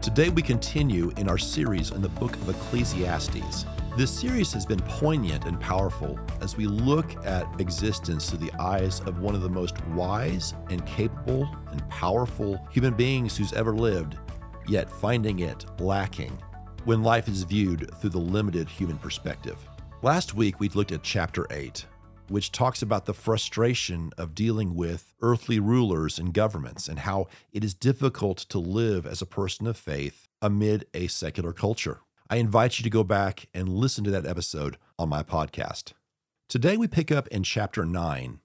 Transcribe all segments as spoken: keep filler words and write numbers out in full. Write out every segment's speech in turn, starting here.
Today we continue in our series in the book of Ecclesiastes. This series has been poignant and powerful as we look at existence through the eyes of one of the most wise and capable and powerful human beings who's ever lived, yet finding it lacking when life is viewed through the limited human perspective. Last week we looked at chapter eight, which talks about the frustration of dealing with earthly rulers and governments and how it is difficult to live as a person of faith amid a secular culture. I invite you to go back and listen to that episode on my podcast. Today we pick up in chapter nine.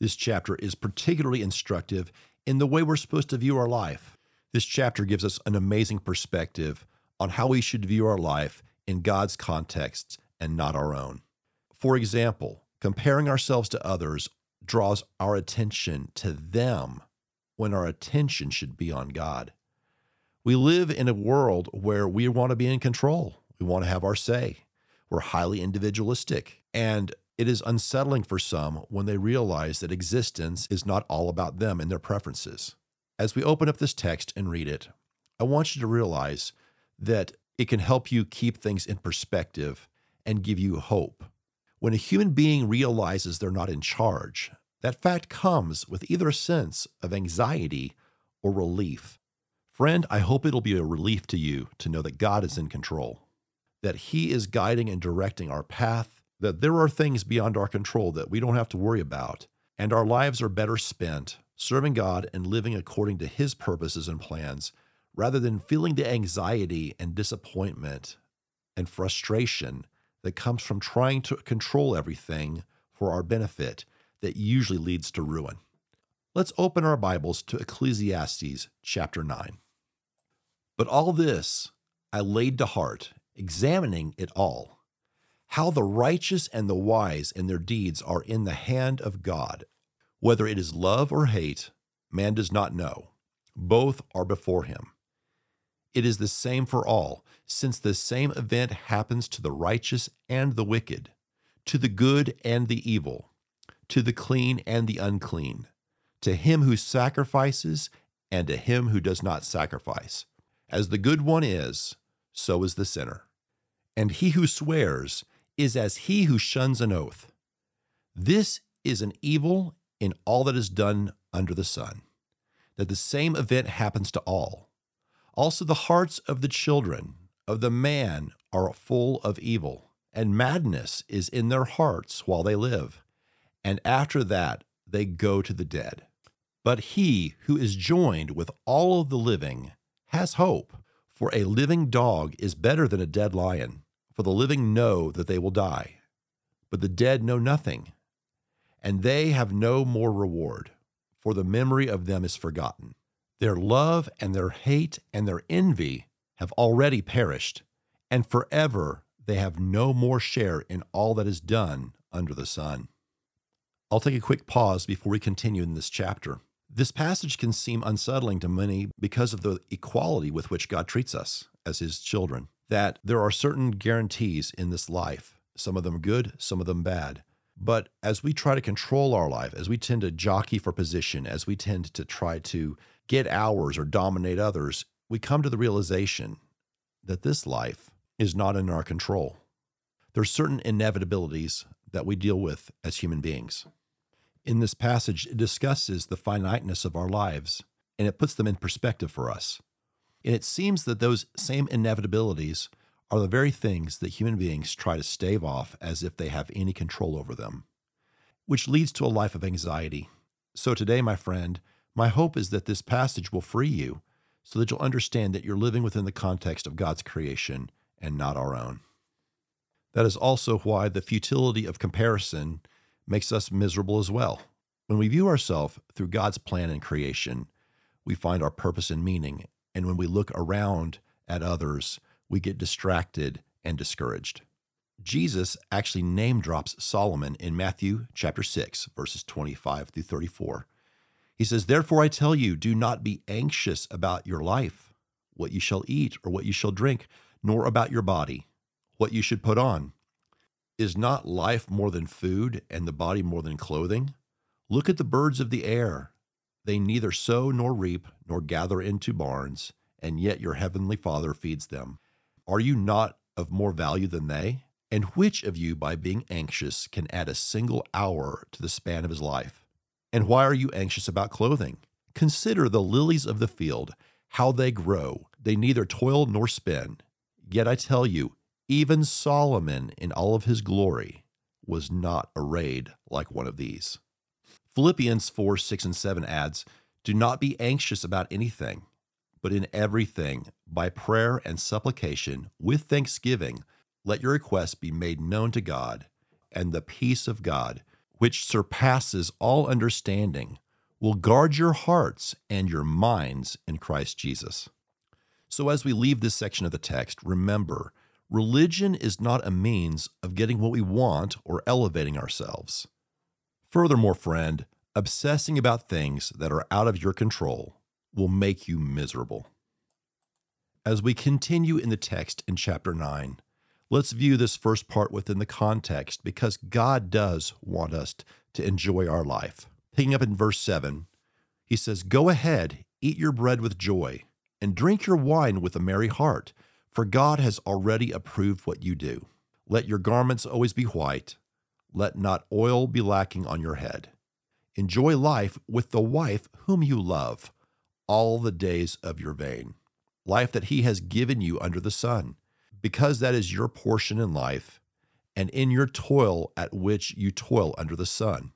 This chapter is particularly instructive in the way we're supposed to view our life. This chapter gives us an amazing perspective on how we should view our life in God's context and not our own. For example, comparing ourselves to others draws our attention to them when our attention should be on God. We live in a world where we want to be in control. We want to have our say. We're highly individualistic. And it is unsettling for some when they realize that existence is not all about them and their preferences. As we open up this text and read it, I want you to realize that it can help you keep things in perspective and give you hope. When a human being realizes they're not in charge, that fact comes with either a sense of anxiety or relief. Friend, I hope it'll be a relief to you to know that God is in control, that He is guiding and directing our path, that there are things beyond our control that we don't have to worry about, and our lives are better spent serving God and living according to His purposes and plans, rather than feeling the anxiety and disappointment and frustration that comes from trying to control everything for our benefit that usually leads to ruin. Let's open our Bibles to Ecclesiastes chapter nine. But all this I laid to heart, examining it all, how the righteous and the wise in their deeds are in the hand of God. Whether it is love or hate, man does not know. Both are before him. It is the same for all, since the same event happens to the righteous and the wicked, to the good and the evil, to the clean and the unclean, to him who sacrifices and to him who does not sacrifice. As the good one is, so is the sinner. And he who swears is as he who shuns an oath. This is an evil in all that is done under the sun, that the same event happens to all. Also the hearts of the children of the man are full of evil, and madness is in their hearts while they live, and after that they go to the dead. But he who is joined with all of the living has hope, for a living dog is better than a dead lion, for the living know that they will die, but the dead know nothing, and they have no more reward, for the memory of them is forgotten. Their love and their hate and their envy have already perished, and forever they have no more share in all that is done under the sun. I'll take a quick pause before we continue in this chapter. This passage can seem unsettling to many because of the equality with which God treats us as His children, that there are certain guarantees in this life, some of them good, some of them bad. But as we try to control our life, as we tend to jockey for position, as we tend to try to get ours or dominate others, we come to the realization that this life is not in our control. There are certain inevitabilities that we deal with as human beings. In this passage, it discusses the finiteness of our lives, and it puts them in perspective for us. And it seems that those same inevitabilities are the very things that human beings try to stave off as if they have any control over them, which leads to a life of anxiety. So today, my friend, my hope is that this passage will free you so that you'll understand that you're living within the context of God's creation and not our own. That is also why the futility of comparison makes us miserable as well. When we view ourselves through God's plan and creation, we find our purpose and meaning. And when we look around at others, we get distracted and discouraged. Jesus actually name drops Solomon in Matthew chapter six, verses twenty-five through thirty-four. He says, "Therefore I tell you, do not be anxious about your life, what you shall eat or what you shall drink, nor about your body, what you should put on. Is not life more than food, and the body more than clothing? Look at the birds of the air. They neither sow nor reap nor gather into barns, and yet your heavenly Father feeds them. Are you not of more value than they? And which of you, by being anxious, can add a single hour to the span of his life? And why are you anxious about clothing? Consider the lilies of the field, how they grow. They neither toil nor spin. Yet I tell you, even Solomon in all of his glory was not arrayed like one of these." Philippians four, six, and seven adds, "Do not be anxious about anything, but in everything, by prayer and supplication, with thanksgiving, let your requests be made known to God, and the peace of God, which surpasses all understanding, will guard your hearts and your minds in Christ Jesus." So as we leave this section of the text, remember, religion is not a means of getting what we want or elevating ourselves. Furthermore, friend, obsessing about things that are out of your control will make you miserable. As we continue in the text in chapter nine, let's view this first part within the context, because God does want us to enjoy our life. Picking up in verse seven, he says, "Go ahead, eat your bread with joy, and drink your wine with a merry heart, for God has already approved what you do. Let your garments always be white. Let not oil be lacking on your head. Enjoy life with the wife whom you love all the days of your vein, life that he has given you under the sun, because that is your portion in life and in your toil at which you toil under the sun.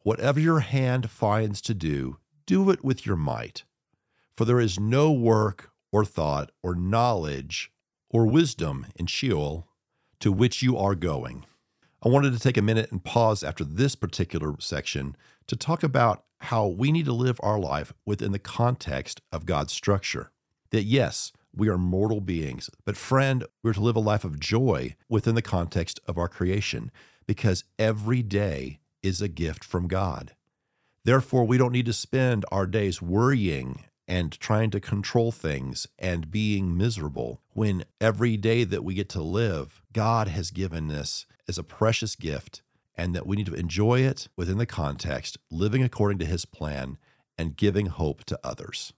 Whatever your hand finds to do, do it with your might. For there is no work or thought or knowledge or wisdom in Sheol to which you are going." I wanted to take a minute and pause after this particular section to talk about how we need to live our life within the context of God's structure. That yes, we are mortal beings, but friend, we're to live a life of joy within the context of our creation, because every day is a gift from God. Therefore, we don't need to spend our days worrying and trying to control things and being miserable, when every day that we get to live, God has given us as a precious gift, and that we need to enjoy it within the context, living according to his plan and giving hope to others.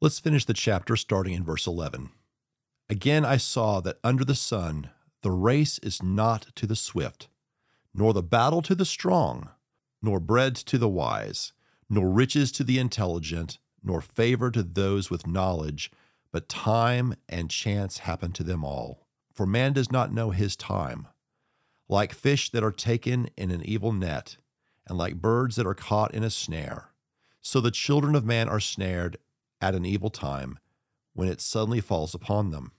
Let's finish the chapter starting in verse eleven. "Again I saw that under the sun the race is not to the swift, nor the battle to the strong, nor bread to the wise, nor riches to the intelligent, nor favor to those with knowledge, but time and chance happen to them all. For man does not know his time. Like fish that are taken in an evil net, and like birds that are caught in a snare, so the children of man are snared at an evil time, when it suddenly falls upon them.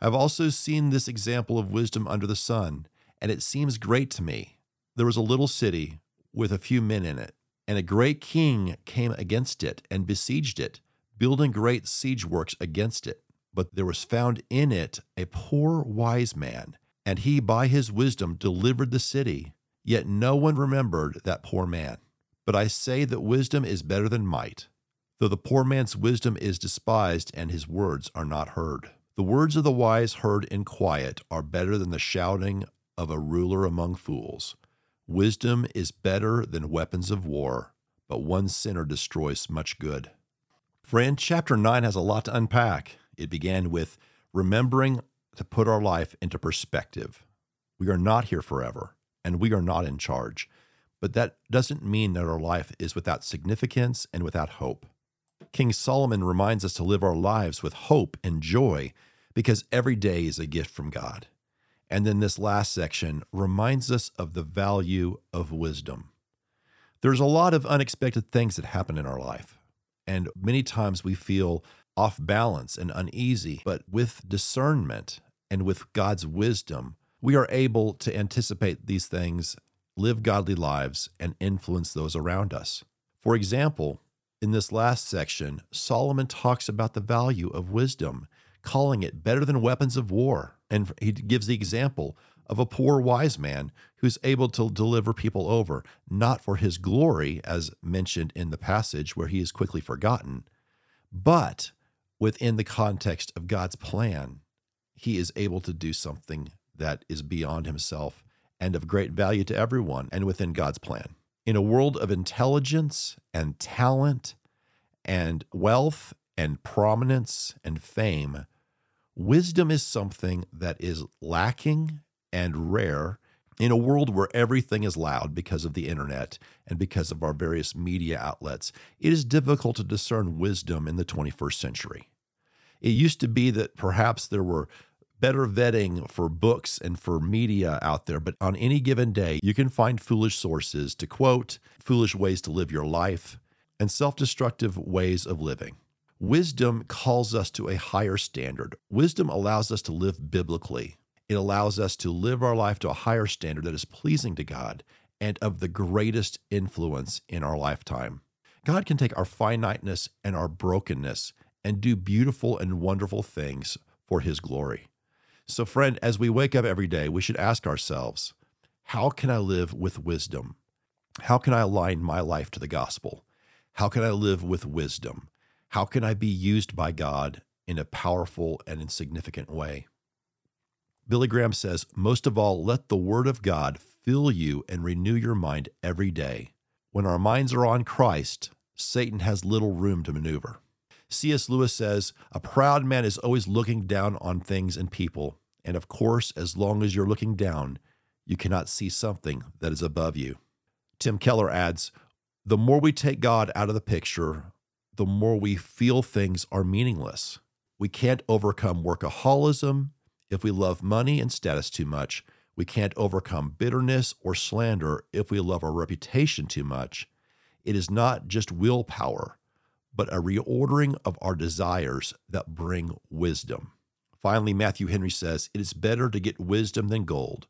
I have also seen this example of wisdom under the sun, and it seems great to me. There was a little city with a few men in it, and a great king came against it and besieged it, building great siege works against it. But there was found in it a poor wise man, and he by his wisdom delivered the city. Yet no one remembered that poor man. But I say that wisdom is better than might, though the poor man's wisdom is despised and his words are not heard. The words of the wise heard in quiet are better than the shouting of a ruler among fools. Wisdom is better than weapons of war, but one sinner destroys much good." Friend, chapter nine has a lot to unpack. It began with remembering to put our life into perspective. We are not here forever, and we are not in charge. But that doesn't mean that our life is without significance and without hope. King Solomon reminds us to live our lives with hope and joy, because every day is a gift from God. And then this last section reminds us of the value of wisdom. There's a lot of unexpected things that happen in our life, and many times we feel off balance and uneasy, but with discernment and with God's wisdom, we are able to anticipate these things, live godly lives, and influence those around us. For example, in this last section, Solomon talks about the value of wisdom, calling it better than weapons of war. And he gives the example of a poor wise man who's able to deliver people over, not for his glory, as mentioned in the passage where he is quickly forgotten, but within the context of God's plan, he is able to do something that is beyond himself and of great value to everyone and within God's plan. In a world of intelligence and talent and wealth and prominence and fame, wisdom is something that is lacking and rare in a world where everything is loud because of the internet and because of our various media outlets. It is difficult to discern wisdom in the twenty-first century. It used to be that perhaps there were better vetting for books and for media out there, but on any given day, you can find foolish sources to quote, foolish ways to live your life, and self-destructive ways of living. Wisdom calls us to a higher standard. Wisdom allows us to live biblically. It allows us to live our life to a higher standard that is pleasing to God and of the greatest influence in our lifetime. God can take our finiteness and our brokenness and do beautiful and wonderful things for his glory. So friend, as we wake up every day, we should ask ourselves, how can I live with wisdom? How can I align my life to the gospel? How can I live with wisdom? How can I be used by God in a powerful and significant way? Billy Graham says, most of all, let the word of God fill you and renew your mind every day. When our minds are on Christ, Satan has little room to maneuver. C S Lewis says, a proud man is always looking down on things and people. And of course, as long as you're looking down, you cannot see something that is above you. Tim Keller adds, the more we take God out of the picture, the more we feel things are meaningless. We can't overcome workaholism. If we love money and status too much, we can't overcome bitterness or slander if we love our reputation too much. It is not just willpower, but a reordering of our desires that bring wisdom. Finally, Matthew Henry says, it is better to get wisdom than gold.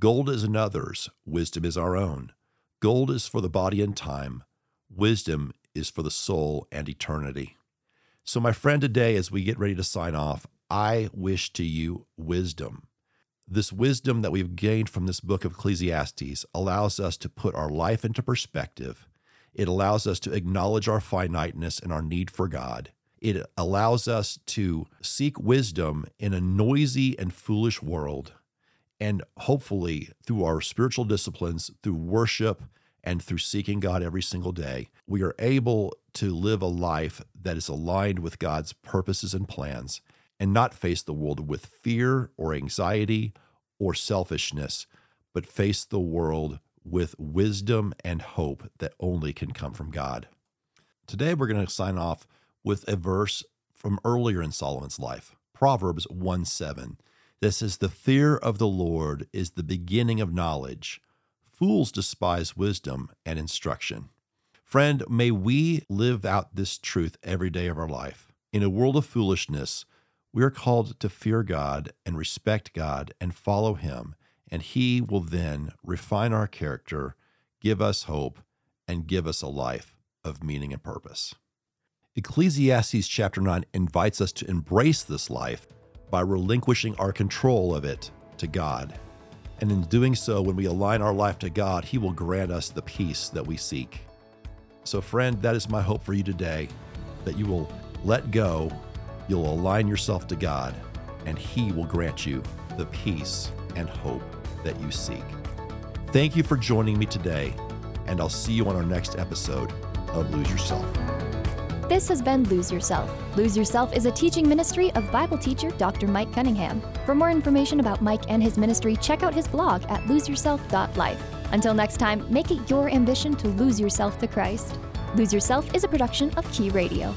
Gold is another's, wisdom is our own. Gold is for the body and time. Wisdom is for the soul and eternity. So my friend, today as we get ready to sign off, I wish to you wisdom. This wisdom that we've gained from this book of Ecclesiastes allows us to put our life into perspective. It allows us to acknowledge our finiteness and our need for God. It allows us to seek wisdom in a noisy and foolish world. And hopefully, through our spiritual disciplines, through worship, and through seeking God every single day, we are able to live a life that is aligned with God's purposes and plans, and not face the world with fear or anxiety or selfishness, but face the world with wisdom and hope that only can come from God. Today, we're going to sign off with a verse from earlier in Solomon's life, Proverbs one seven. This is, the fear of the Lord is the beginning of knowledge. Fools despise wisdom and instruction. Friend, may we live out this truth every day of our life. In a world of foolishness, we are called to fear God and respect God and follow him, and he will then refine our character, give us hope, and give us a life of meaning and purpose. Ecclesiastes chapter nine invites us to embrace this life by relinquishing our control of it to God. And in doing so, when we align our life to God, he will grant us the peace that we seek. So friend, that is my hope for you today, that you will let go. You'll align yourself to God, and he will grant you the peace and hope that you seek. Thank you for joining me today, and I'll see you on our next episode of Lose Yourself. This has been Lose Yourself. Lose Yourself is a teaching ministry of Bible teacher Doctor Mike Cunningham. For more information about Mike and his ministry, check out his blog at lose yourself dot life. Until next time, make it your ambition to lose yourself to Christ. Lose Yourself is a production of Key Radio.